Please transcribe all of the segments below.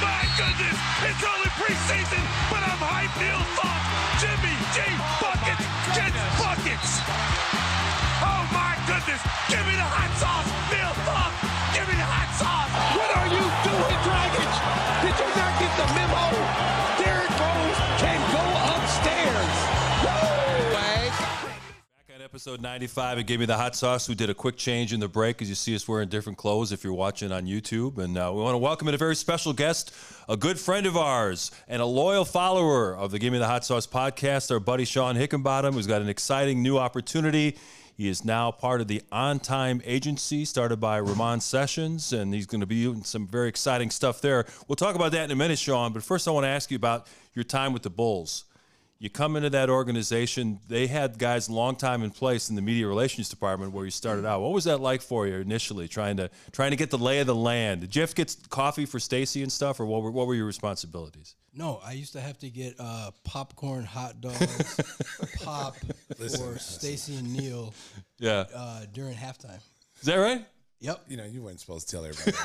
my goodness! It's only preseason, but I'm hyped. Neil Thump, Jimmy G. Buckets gets buckets. Oh, my goodness! Give me the hot sauce, Neil Thump. Give me the hot sauce. What are you doing, Dragic? Did you not get the memo? Derek Rose can go upstairs. Woo! Back on episode 95 and Give Me the Hot Sauce. We did a quick change in the break, as you see us wearing different clothes if you're watching on YouTube. And we want to welcome in a very special guest, a good friend of ours and a loyal follower of the Give Me the Hot Sauce podcast, our buddy Sean Hickenbottom, who's got an exciting new opportunity. He is now part of the On Time Agency, started by Ramon Sessions, and he's going to be doing some very exciting stuff there. We'll talk about that in a minute, Sean, but first I want to ask you about your time with the Bulls. You come into that organization. They had guys a long time in place in the media relations department where you started out. What was that like for you initially, trying to get the lay of the land? Did Jeff get coffee for Stacy and stuff, or what were your responsibilities? No, I used to have to get popcorn, hot dogs, pop for Stacy and Neil during halftime. Is that right? Yep. You know, you weren't supposed to tell everybody.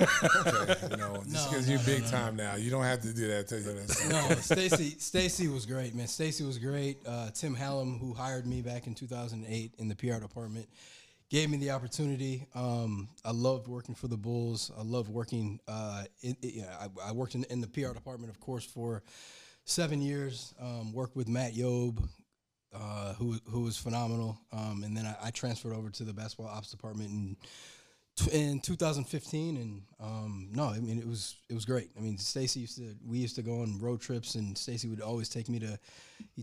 Okay, you know, just because you're big time now, you don't have to do that. No, Stacey was great, man. Stacey was great. Tim Hallam, who hired me back in 2008 in the PR department, gave me the opportunity. I loved working for the Bulls. I loved working. I worked in the PR department, of course, for 7 years. Worked with Matt Yob, who was phenomenal. And then I transferred over to the basketball ops department in 2015, and it was great. I mean, we used to go on road trips, and Stacy would always take me to dinner,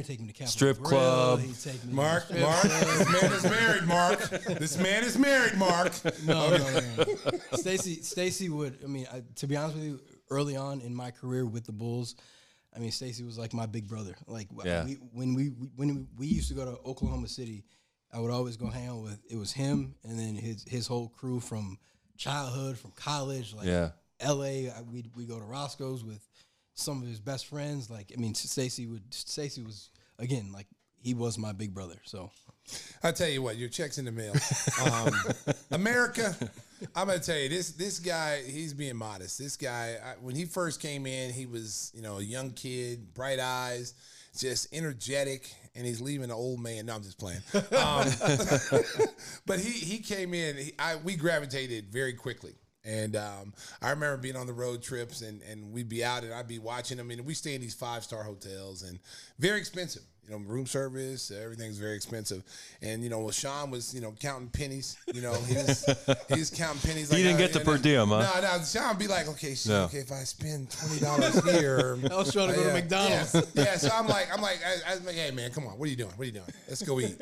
take me to Capitol Strip Grill, Club. He'd take me Mark, this man is married, Mark. This man is married, Mark. No. Stacy would. I mean, to be honest with you, early on in my career with the Bulls, I mean, Stacy was like my big brother. Like when we used to go to Oklahoma City, I would always go hang out with, it was him and then his whole crew from childhood, from college, L.A. We'd go to Roscoe's with some of his best friends. Like, I mean, Stacey was, again, like, he was my big brother, so. I'll tell you what, your check's in the mail. America, I'm going to tell you, this guy, he's being modest. This guy, when he first came in, he was, you know, a young kid, bright eyes, just energetic, and he's leaving an old man. No, I'm just playing. But he came in. We gravitated very quickly. And I remember being on the road trips, and we'd be out, and I'd be watching them. And we stay in these 5-star hotels, and very expensive. You know, room service, everything's very expensive. And, you know, well, Sean was, you know, counting pennies. You know, he was counting pennies. He like, didn't get the per diem, huh? No, Sean would be like, okay, if I spend $20 here. I was trying to go to McDonald's. Yeah, so I'm like, hey, man, come on. What are you doing? Let's go eat.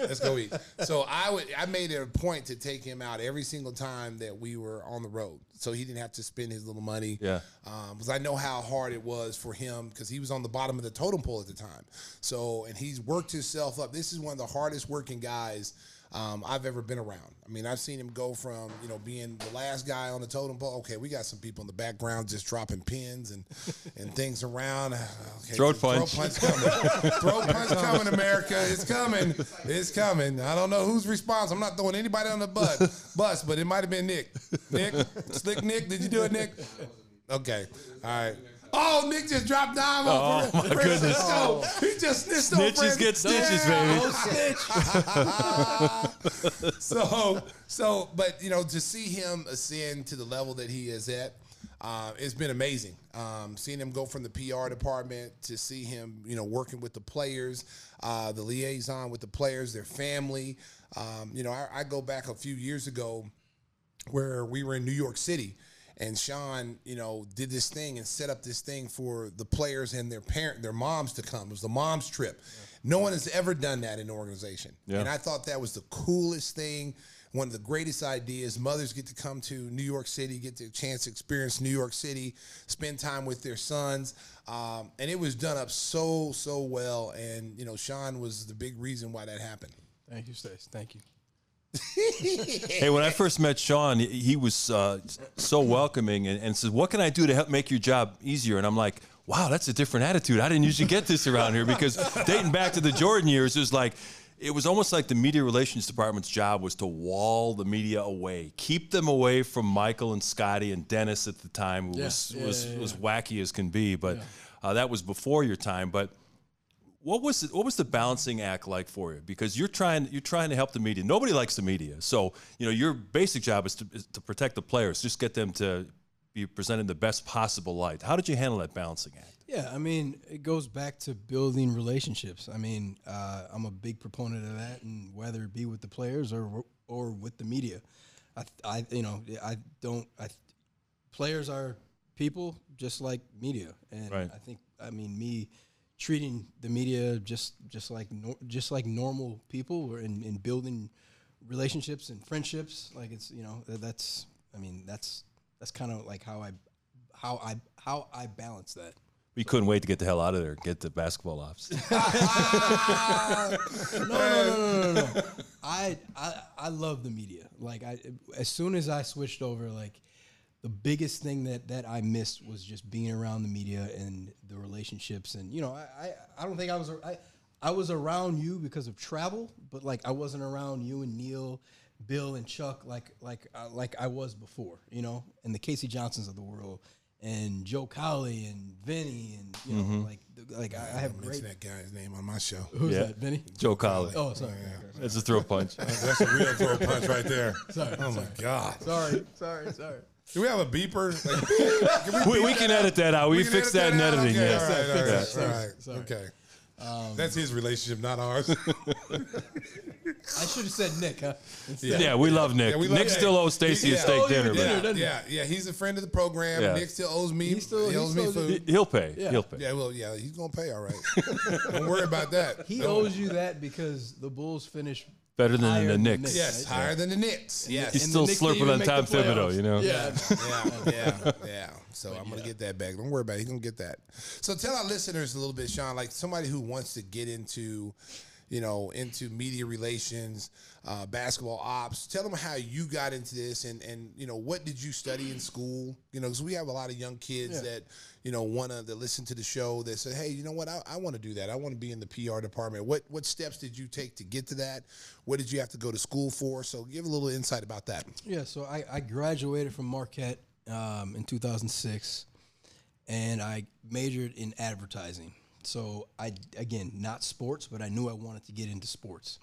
So I made it a point to take him out every single time that we were on the road. So he didn't have to spend his little money. Yeah. Because I know how hard it was for him because he was on the bottom of the totem pole at the time. So, and he's worked himself up. This is one of the hardest working guys I've ever been around. I mean, I've seen him go from, you know, being the last guy on the totem pole. Okay, we got some people in the background just dropping pins and things around. Okay, throat punch coming. Throat punch coming, America. It's coming. I don't know who's responsible. I'm not throwing anybody on the bus, but it might have been Nick. Slick Nick, did you do it, Nick? Okay, all right. Oh, Nick just dropped down on Francisco. Oh, my goodness. Oh. He just snitched on Francisco. Snitches get stitches, baby. So, but, you know, to see him ascend to the level that he is at, it's been amazing. Seeing him go from the PR department to see him, you know, working with the players, the liaison with the players, their family. You know, I go back a few years ago where we were in New York City, and Sean, you know, did this thing and set up this thing for the players and their moms to come. It was the mom's trip. Yeah. No one has ever done that in an organization. Yeah. And I thought that was the coolest thing, one of the greatest ideas. Mothers get to come to New York City, get the chance to experience New York City, spend time with their sons. And it was done up so well. And, you know, Sean was the big reason why that happened. Thank you, Stacey. Thank you. Hey, when I first met Sean, he was so welcoming and said, "What can I do to help make your job easier?" And I'm like, "Wow, that's a different attitude. I didn't usually get this around here," because dating back to the Jordan years, it was almost like the media relations department's job was to wall the media away, keep them away from Michael and Scotty and Dennis at the time, who was wacky as can be. But that was before your time. But What was the balancing act like for you? Because you're trying to help the media. Nobody likes the media, so you know your basic job is to protect the players, just get them to be presented in the best possible light. How did you handle that balancing act? Yeah, I mean, it goes back to building relationships. I mean, I'm a big proponent of that, and whether it be with the players or with the media, players are people just like media, and right. I mean, treating the media just like normal people, and building relationships and friendships, like it's, you know, that's kind of like how I balance that. We couldn't wait to get the hell out of there, get the basketball ops. No. I love the media. Like as soon as I switched over, like, the biggest thing that I missed was just being around the media and the relationships. And, you know, I don't think I was around you because of travel, but like I wasn't around you and Neil, Bill and Chuck like I was before, you know, and the Casey Johnsons of the world and Joe Colley and Vinny and, you know, I have great. That guy's name on my show. Who's that, Vinny? Joe Colley. Oh, sorry. Yeah. That's a throw punch. That's a real throw punch right there. Sorry. Oh, my God. Sorry. Do we have a beeper? Like, we can edit that out. We fix that in editing. All right. Okay. That's his relationship, not ours. I should have said Nick, huh? Yeah, we love Nick. Nick still owes Stacey a steak dinner. Yeah, he's a friend of the program. Yeah. Nick still owes me. He owes me food. He'll pay. Yeah. Yeah, well, yeah, he's going to pay, all right. Don't worry about that. He owes you that because the Bulls finished better than the Knicks. Yes, right? Higher than the Knicks. Yes. He's still slurping on Tom Thibodeau, you know? Yeah. So but I'm going to get that back. Don't worry about it. He's going to get that. So tell our listeners a little bit, Sean, like somebody who wants to get into media relations, basketball ops. Tell them how you got into this and you know, what did you study in school? You know, because we have a lot of young kids that, you know, that listen to the show that say, hey, you know what, I want to do that. I want to be in the PR department. What steps did you take to get to that? What did you have to go to school for? So give a little insight about that. Yeah, so I graduated from Marquette in 2006, and I majored in advertising. So again, not sports, but I knew I wanted to get into sports.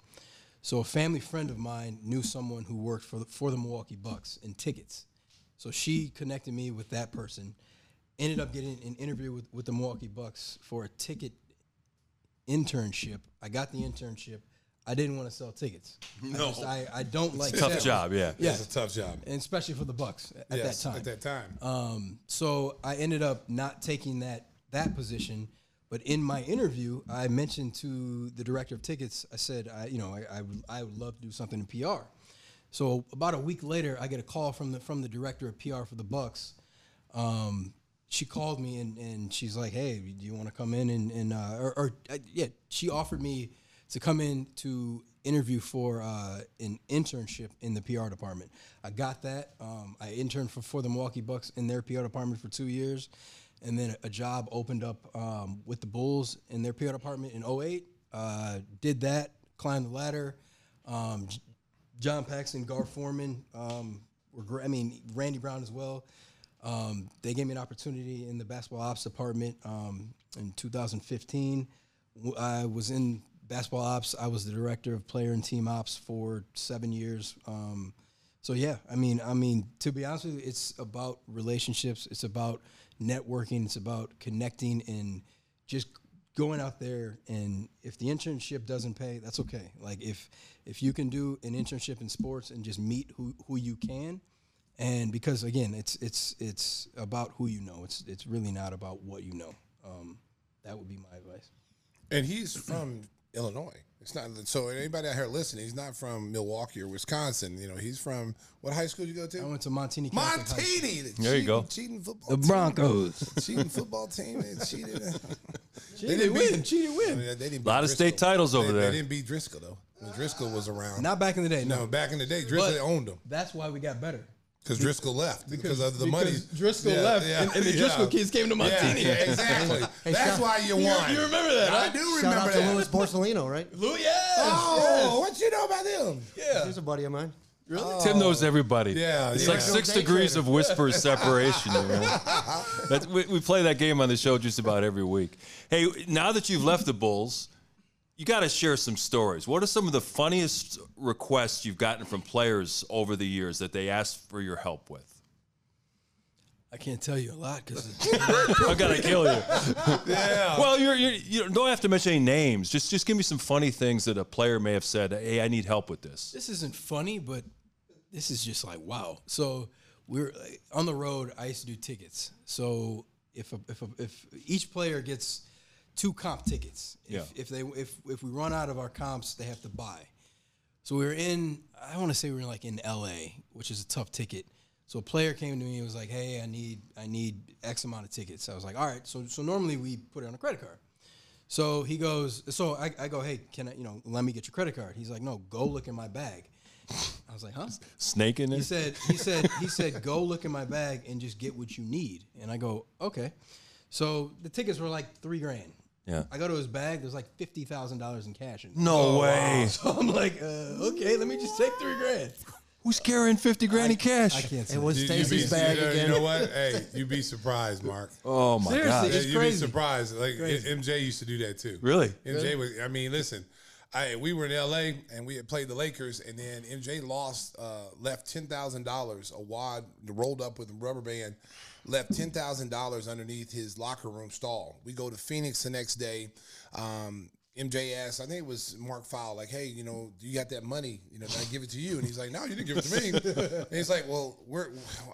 So a family friend of mine knew someone who worked for the Milwaukee Bucks in tickets. So she connected me with that person, ended up getting an interview with the Milwaukee Bucks for a ticket internship. I got the internship. I didn't want to sell tickets. No. I don't like sales. Tough job, yeah. It's a tough job. And especially for the Bucks at that time. So I ended up not taking that position. But in my interview, I mentioned to the director of tickets, I said, I would love to do something in PR. So about a week later, I get a call from the director of PR for the Bucks. She called me and she's like, hey, do you want to come in? She offered me to come in to interview for an internship in the PR department. I got that. I interned for the Milwaukee Bucks in their PR department for 2 years. And then a job opened up with the Bulls in their PR department in 2008. Did that, climbed the ladder. John Paxson, Gar Foreman, Randy Brown as well. They gave me an opportunity in the basketball ops department in 2015. I was in basketball ops. I was the director of player and team ops for 7 years. So yeah, I mean, to be honest with you, it's about relationships. It's about networking. It's about connecting and just going out there. And if the internship doesn't pay, that's okay. Like if you can do an internship in sports and just meet who you can. And because again, it's about who you know. It's really not about what you know. That would be my advice. And he's from Illinois. It's not, so anybody out here listening, he's not from Milwaukee or Wisconsin. You know, he's from, what high school did you go to? I went to Montini. Montini! There you go. Cheating football team. The Broncos. Cheating football team. They cheated. They didn't win. They didn't beat a lot of Driscoll. State titles over there. They didn't beat Driscoll, though. When Driscoll was around. Not back in the day. No, back in the day, Driscoll owned them. That's why we got better. Because Driscoll left. Because of the money. Driscoll left, and the Driscoll kids came to Montini. Yeah, exactly. Hey, that's why you won. You remember that, right? I do remember that. Shout out to Louis Porcelino, right? Louis, yes! Oh, yes. What you know about him? Yeah. He's a buddy of mine. Really? Oh. Tim knows everybody. Yeah. It's like 6 degrees of whisper separation. You know? That's, we play that game on the show just about every week. Hey, now that you've left the Bulls, you got to share some stories. What are some of the funniest requests you've gotten from players over the years that they asked for your help with? I can't tell you a lot because I gotta kill you. Yeah. Well, you don't have to mention any names. Just give me some funny things that a player may have said. Hey, I need help with this. This isn't funny, but this is just like wow. So we're on the road. I used to do tickets. So if each player gets 2 comp tickets. If we run out of our comps, they have to buy. So we were in, I want to say we were like in LA, which is a tough ticket. So a player came to me and was like, "Hey, I need X amount of tickets." I was like, "All right." So normally we put it on a credit card. So he goes, so I go, "Hey, can I, let me get your credit card?" He's like, "No, go look in my bag." I was like, "Huh? Snake in it?" He said, "Go look in my bag and just get what you need." And I go, "Okay." So the tickets were like $3,000. Yeah. I go to his bag. There's like $50,000 in cash. No way. So I'm like, okay, let me just take $3,000. Who's carrying $50,000 in cash? I can't say. It was Stacey's bag again. You know what? Hey, you'd be surprised, Mark. Oh my God. Seriously, it's crazy. You'd be surprised. Like MJ used to do that too. Really? MJ was. I mean, listen. We were in L.A. and we had played the Lakers, and then MJ left $10,000 a wad rolled up with a rubber band, left $10,000 underneath his locker room stall. We go to Phoenix the next day. MJ asked, I think it was Mark Fowle, like, "Hey, you got that money? Can I give it to you?" And he's like, "No, you didn't give it to me." And he's like, "Well,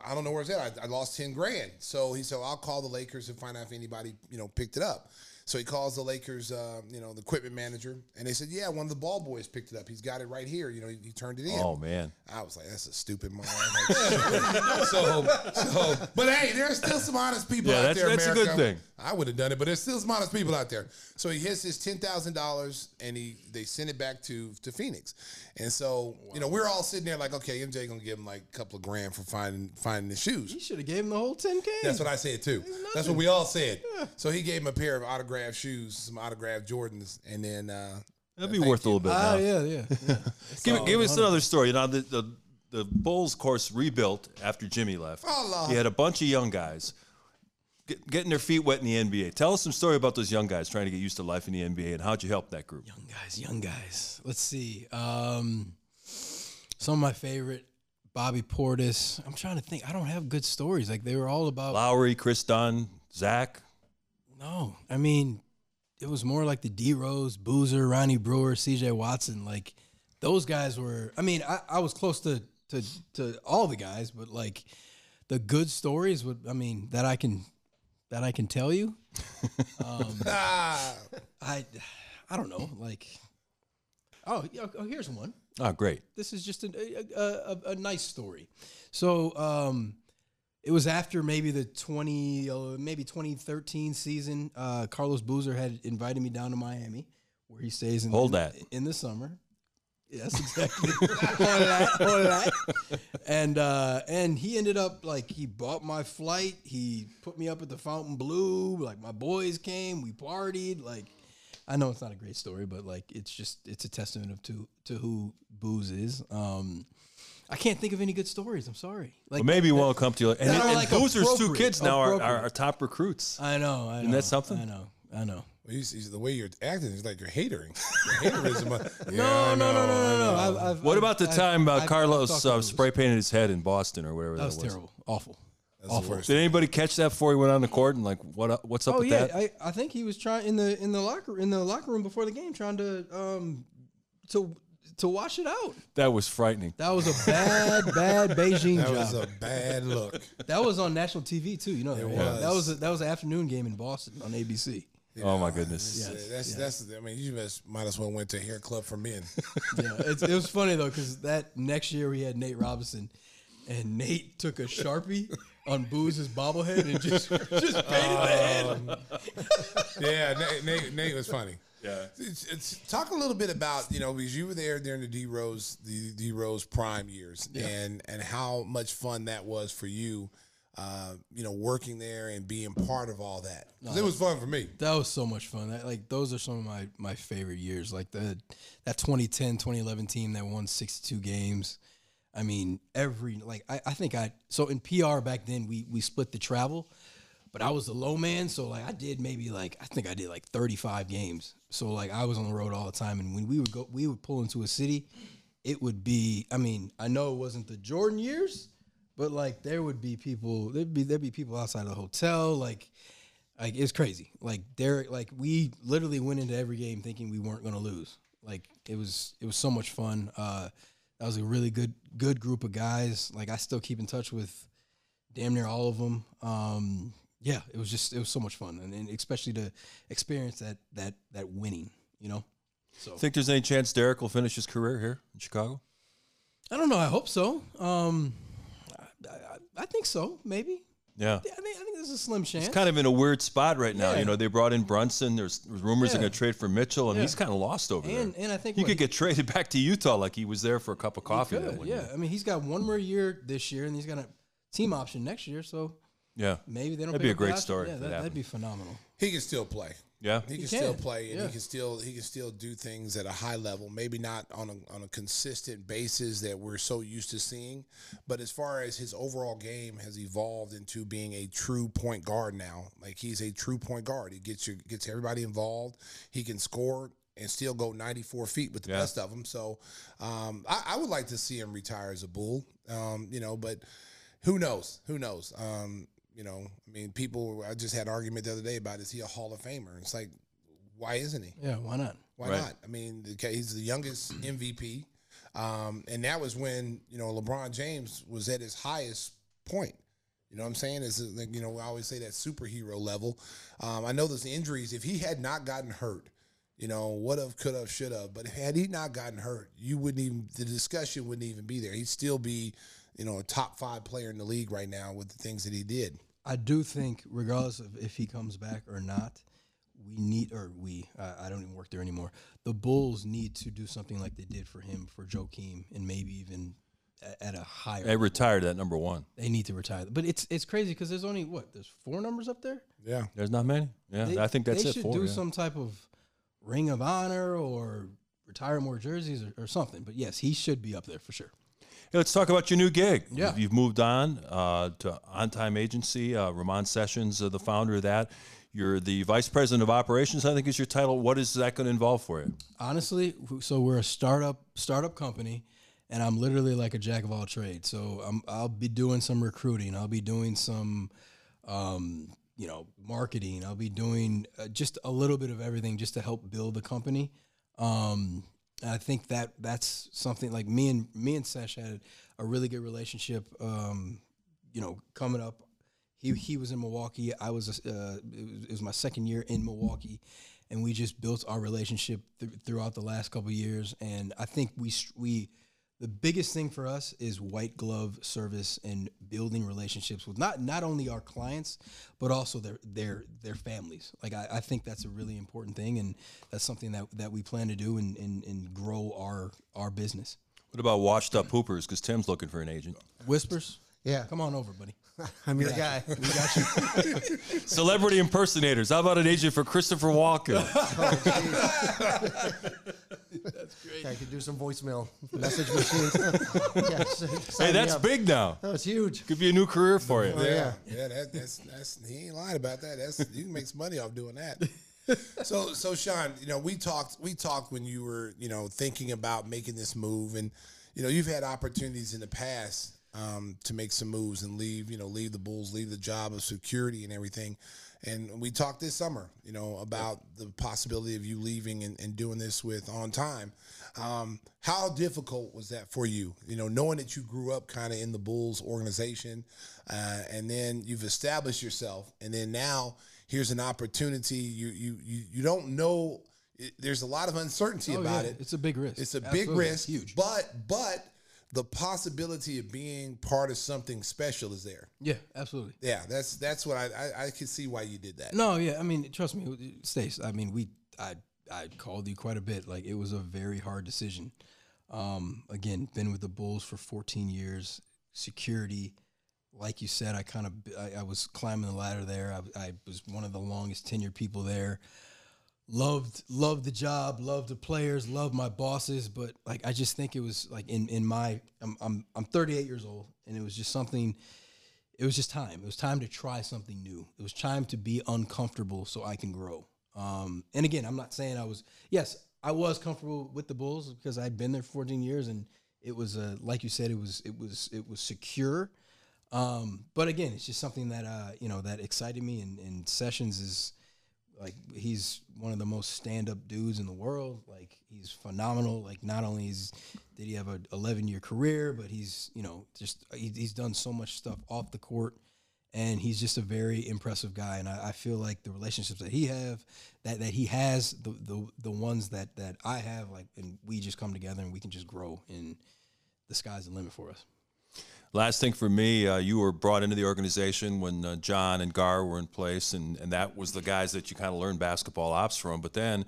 I don't know where it's at. I lost $10,000. So he said, "I'll call the Lakers and find out if anybody, picked it up." So he calls the Lakers, the equipment manager, and they said, "Yeah, one of the ball boys picked it up. He's got it right here. He turned it in." Oh man! I was like, "That's a stupid mind." Like, but hey, there's still some honest people out there. That's America. A good thing. I would have done it, but there's still some honest people out there. So he hits his $10,000, and they sent it back to Phoenix, and so we're all sitting there like, okay, MJ gonna give him like a couple of $grand for finding the shoes. He should have gave him the whole $10,000. That's what I said too. That's what we all said. Yeah. So he gave him a pair of autographed shoes, some autographed Jordans, and then that'd be worth a little bit. Yeah. Give us another story. The Bulls course rebuilt after Jimmy left. He had a bunch of young guys getting their feet wet in the NBA. Tell us some story about those young guys trying to get used to life in the NBA and how'd you help that group? Young guys. Let's see. Some of my favorite. Bobby Portis. I'm trying to think. I don't have good stories. Like they were all about Lowry, Chris Dunn, Zach. No, I mean, it was more like the D Rose, Boozer, Ronnie Brewer, CJ Watson. Like those guys were. I mean, I was close to all the guys, but like the good stories would. I mean, that I can tell you. I don't know. Like, here's one. Oh, great! This is just a nice story. So. It was after maybe the 2013 season. Carlos Boozer had invited me down to Miami, where he stays in the summer. Yes, exactly. And he ended up he bought my flight. He put me up at the Fontainebleau. My boys came. We partied. I know it's not a great story, but it's a testament to who Booz is. I can't think of any good stories. I'm sorry. Like, well, maybe one will come to you. And like Boozer's two kids now are top recruits. I know. Isn't that something? I know. Well, he's, the way you're acting is like you're hatering. Haterism. No. What about the time Carlos spray painted his head in Boston or whatever that was? That was terrible. Awful. Did anybody catch that before he went on the court and like what's up with that? I think he was trying in the locker room before the game trying to wash it out. That was frightening. That was a bad Beijing job. That was a bad look. That was on national TV too. You know was. That was an afternoon game in Boston on ABC. You know, oh my goodness! That's I mean, you might as well went to Hair Club for Men. Yeah, it was funny though because that next year we had Nate Robinson, and Nate took a Sharpie on Boozer's bobblehead and just painted the head. Yeah, Nate was funny. Yeah, talk a little bit about, you know, because you were there during the D Rose prime years, and how much fun that was for you. You know, working there and being part of all that. It was fun for me. That was so much fun. Those are some of my favorite years. Like that 2010-2011 team that won 62 games. I mean, I think in PR back then we split the travel, but I was the low man. So like I did 35 games. So like I was on the road all the time. And when we would pull into a city, it would be, I mean, I know it wasn't the Jordan years, but like there would be people, there'd be people outside of the hotel. Like it's crazy. Like Derek, like we literally went into every game thinking we weren't going to lose. Like it was so much fun. That was a really good group of guys. Like I still keep in touch with damn near all of them. Yeah, it was so much fun, and especially to experience that winning, you know. So think there's any chance Derek will finish his career here in Chicago? I don't know. I hope so. I think so. Maybe. Yeah. I think there's a slim chance. He's kind of in a weird spot right now. Yeah. You know, they brought in Brunson. There's rumors they're going to trade for Mitchell, and he's kind of lost over there. And I think he could get traded back to Utah like he was there for a cup of coffee. I mean, he's got one more year this year, and he's got a team option next year. So maybe they don't. That'd be a great story. Yeah, that'd be phenomenal. He can still play. Yeah, he can still play, and he can still do things at a high level. Maybe not on a consistent basis that we're so used to seeing, but as far as his overall game has evolved into being a true point guard now, like he's a true point guard. He gets everybody involved. He can score and still go 94 feet with the best of them. So, I would like to see him retire as a Bull. You know, but who knows? Who knows? You know, I mean, people, I just had an argument the other day about, is he a Hall of Famer? It's like, why isn't he? Yeah, why not? Why not? I mean, he's the youngest MVP. And that was when, you know, LeBron James was at his highest point. You know what I'm saying? It's, you know, I always say that superhero level. I know there's injuries. If he had not gotten hurt, you know, would have, could have, should have. But had he not gotten hurt, the discussion wouldn't even be there. He'd still be, you know, a top 5 player in the league right now with the things that he did. I do think, regardless of if he comes back or not, I don't even work there anymore. The Bulls need to do something like they did for him, for Joakim, and maybe even at a higher. They retired at #1. They need to retire. But it's crazy because there's only, there's 4 numbers up there? Yeah. There's not many. Yeah, I think that's it. They should do some type of Ring of Honor or retire more jerseys or something. But, yes, he should be up there for sure. Hey, let's talk about your new gig. Yeah. You've moved on to On Time Agency. Ramon Sessions, the founder of that. You're the vice president of operations, I think is your title. What is that going to involve for you? Honestly, so we're a startup company, and I'm literally like a jack of all trades. So I'll be doing some recruiting. I'll be doing some, you know, marketing. I'll be doing just a little bit of everything just to help build the company. And I think that's something like me and Sesh had a really good relationship. You know, coming up, he was in Milwaukee. I was it was my second year in Milwaukee, and we just built our relationship throughout the last couple of years. And I think we the biggest thing for us is white glove service and building relationships with not only our clients, but also their families. Like I think that's a really important thing, and that's something that we plan to do and grow our business. What about washed up hoopers? Because Tim's looking for an agent. Whispers? Yeah. Come on over, buddy. I'm your guy. We got you. Celebrity impersonators. How about an agent for Christopher Walken? Oh, That's great. I could do some voicemail message machines. Yes, hey, that's big now. No, it's huge. Could be a new career for you. Oh, yeah. That's he ain't lying about that. You can make some money off doing that. So Sean, we talked when you were thinking about making this move, and you've had opportunities in the past to make some moves and leave the Bulls, leave the job of security and everything. And we talked this summer, about the possibility of you leaving and doing this with On Time. How difficult was that for you? Knowing that you grew up kind of in the Bulls organization, and then you've established yourself, and then now here's an opportunity. You don't know. There's a lot of uncertainty about it. It's a big risk. It's a big risk. Huge. But the possibility of being part of something special is there. Yeah, absolutely. Yeah, that's what I could see why you did that. No, yeah, I mean, trust me, Stace. I mean, I called you quite a bit. Like, it was a very hard decision. Again, been with the Bulls for 14 years. Security, like you said, I was climbing the ladder there. I was one of the longest tenured people there. Loved the job, loved the players, loved my bosses, but like I just think it was like I'm 38 years old, and it was just something. It was just time. It was time to try something new. It was time to be uncomfortable so I can grow. And again, I'm not saying I was comfortable with the Bulls because I'd been there for 14 years, and it was like you said, it was secure. But again, it's just something that that excited me, and Sessions is. Like, he's one of the most stand-up dudes in the world. Like, he's phenomenal. Like, not only did he have an 11-year career, but he's, he's done so much stuff off the court. And he's just a very impressive guy. And I feel like the relationships that he has, the ones that I have, like, and we just come together and we can just grow. And the sky's the limit for us. Last thing for me, you were brought into the organization when John and Gar were in place, and that was the guys that you kind of learned basketball ops from. But then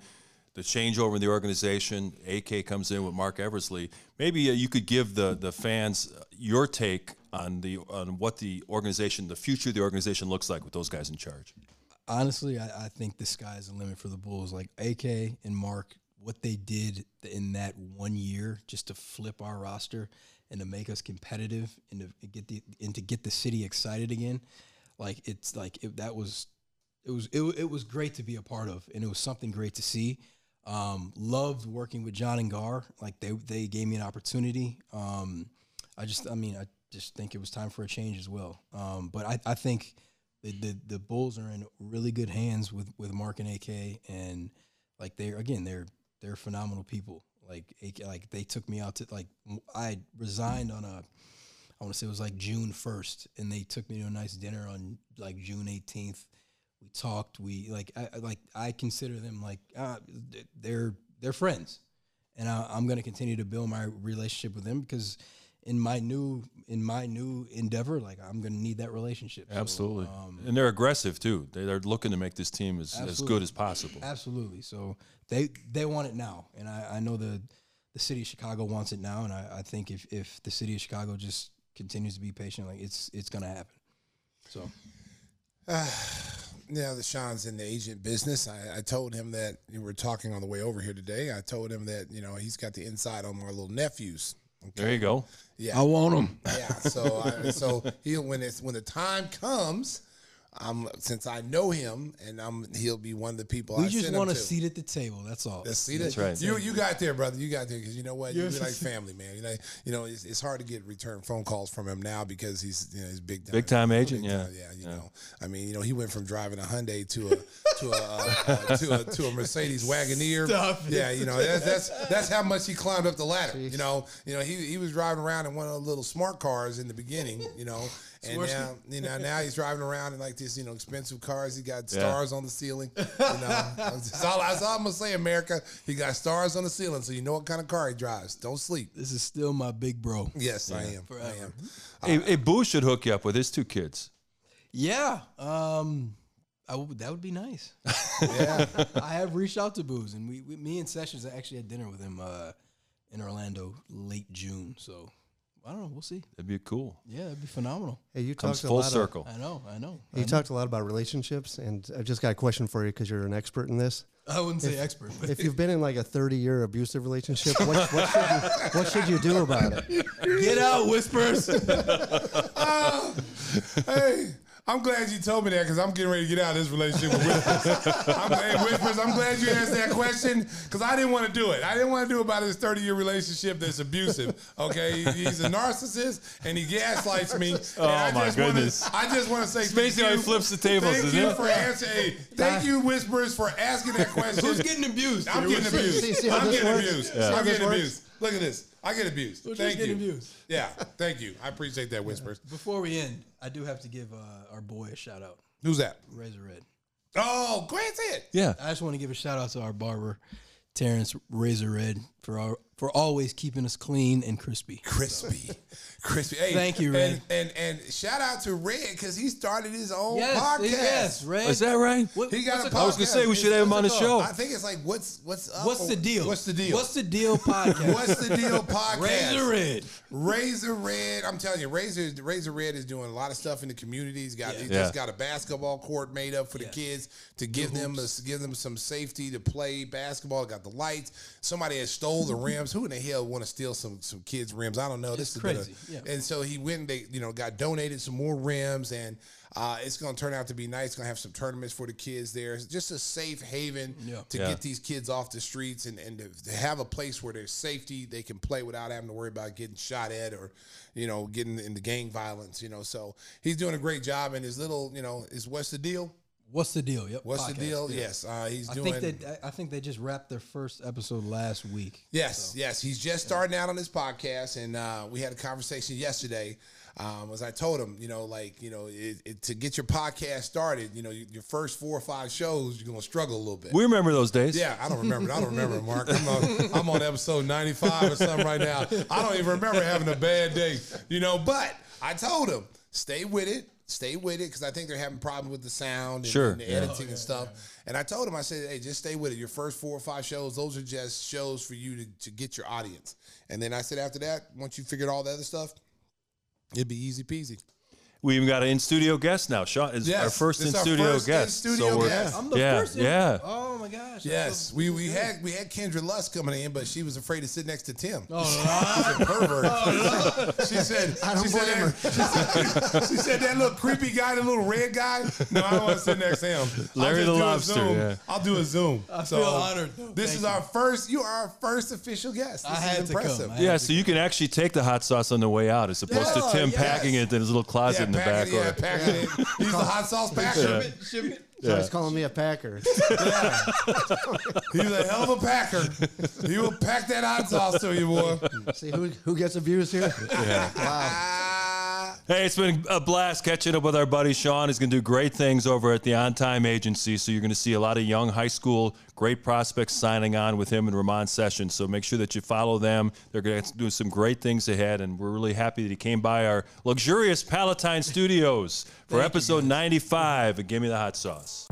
the changeover in the organization, AK comes in with Mark Eversley. Maybe you could give the fans your take on what the organization, the future of the organization looks like with those guys in charge. Honestly, I think the sky's the limit for the Bulls. Like, AK and Mark, what they did in that 1 year just to flip our roster and to make us competitive and to get the city excited again, like it was great to be a part of, and it was something great to see. Loved working with John and Gar. Like, they gave me an opportunity. I just think it was time for a change as well. But I think the Bulls are in really good hands with Mark and AK, and like they're phenomenal people. Like they took me out to, like, I resigned on I want to say it was like June 1st, and they took me to a nice dinner on like June 18th. We talked. I consider them like they're friends, and I'm going to continue to build my relationship with them because in my new endeavor, like, I'm going to need that relationship. Absolutely, so, and they're aggressive too. They're looking to make this team as good as possible. Absolutely. So they want it now, and I know the city of Chicago wants it now, and I think if the city of Chicago just continues to be patient, like it's going to happen. So. Now that Sean's in the agent business, I told him that we're talking on the way over here today. I told him that he's got the inside on my little nephews. Okay. There you go. Yeah, I want them. Yeah, so he'll when the time comes, since I know him, and he'll be one of the people. We just want a seat at the table. That's all. That's right. You got there, brother. You got there because you know what? You're like family, man. It's hard to get return phone calls from him now because he's big time. Big time agent. Big time, yeah. He went from driving a Hyundai to a Mercedes Wagoneer. Yeah, that's how much he climbed up the ladder. Jeez. He was driving around in one of the little smart cars in the beginning. And now, now he's driving around in like this, expensive cars. He got stars on the ceiling. That's all I'm gonna say, America. He got stars on the ceiling, so you know what kind of car he drives. Don't sleep. This is still my big bro. Yes, yeah. I am. Hey, Boo should hook you up with his two kids. Yeah, that would be nice. Yeah, I have reached out to Boo's, and me and Sessions, I actually had dinner with him in Orlando late June. So. I don't know. We'll see. That'd be cool. Yeah, that'd be phenomenal. Hey, you talked full circle. I know. Talked a lot about relationships, and I've just got a question for you because you're an expert in this. I wouldn't say expert. But if you've been in like a 30-year abusive relationship, what should you do about it? Get out, Whispers. Hey. I'm glad you told me that because I'm getting ready to get out of this relationship with Whispers. I'm glad you asked that question because I didn't want to do it. I didn't want to do about his 30-year relationship that's abusive, okay? He's a narcissist, and he gaslights me. Oh, my goodness. I just want to say thank you. He flips the tables, isn't it? Thank you, Whispers, for asking that question. Who's getting abused? I'm getting abused. I'm getting abused. Look at this. I get abused. Thank you. Yeah, thank you. I appreciate that, Whispers. Before we end, I do have to give our boy a shout out. Who's that? Razor Red. Oh, great hit. Yeah. I just want to give a shout out to our barber, Terrence Razor Red, for always keeping us clean and crispy. Crispy. Hey, thank you, Red. And shout out to Red because he started his own podcast. Yes, Red. Is that right? He got a podcast. I was gonna say we should have him on the show. I think it's like What's the Deal podcast? What's the Deal podcast? Razor Red. I'm telling you, Razor Red is doing a lot of stuff in the community. He's just got a basketball court made up for the kids to give them some safety to play basketball. Got the lights. Somebody has stole the rims. Who in the hell want to steal some kids' rims? I don't know. This is crazy. And so he went and they, got donated some more rims, and it's going to turn out to be nice. Going to have some tournaments for the kids there. It's just a safe haven to get these kids off the streets and to have a place where there's safety. They can play without having to worry about getting shot at or, getting into gang violence, So he's doing a great job. And his little, is What's the Deal? What's the Deal? Yep. What's the Deal? Yeah. Yes. I think they just wrapped their first episode last week. Yes. He's just starting out on this podcast, and we had a conversation yesterday. As I told him, to get your podcast started, your first 4 or 5 shows, you're going to struggle a little bit. We remember those days. Yeah, I don't remember, Mark. I'm on episode 95 or something right now. I don't even remember having a bad day, but I told him, stay with it. Stay with it, because I think they're having problems with the sound and the editing and stuff. Yeah. And I told him, I said, hey, just stay with it. Your first 4 or 5 shows, those are just shows for you to get your audience. And then I said, after that, once you figured all the other stuff, it'd be easy peasy. We even got an in-studio guest now. Sean is our first in-studio guest. I'm the first. Yeah. Oh my gosh. Yes, we had Kendra Lust coming in, but she was afraid to sit next to Tim. Oh, she's a pervert. Oh, no. She said, "I don't blame her." She said that little creepy guy, the little red guy. No, I don't want to sit next to him. Larry the Lobster. Yeah. I'll do a Zoom. I feel honored. You are our first official guest. This is impressive. Yeah, so you can actually take the hot sauce on the way out, as opposed to Tim packing it in his little closet. Packer. He's the hot sauce packer. Ship it. He's calling me a packer. Yeah. He's a hell of a packer. He will pack that hot sauce to you, boy. See who gets abused here? Yeah. Wow. Hey, it's been a blast catching up with our buddy Sean. He's going to do great things over at the On Time Agency, so you're going to see a lot of young high school great prospects signing on with him and Ramon Sessions, so make sure that you follow them. They're going to do some great things ahead, and we're really happy that he came by our luxurious Palatine Studios for episode 95 and Give Me the Hot Sauce.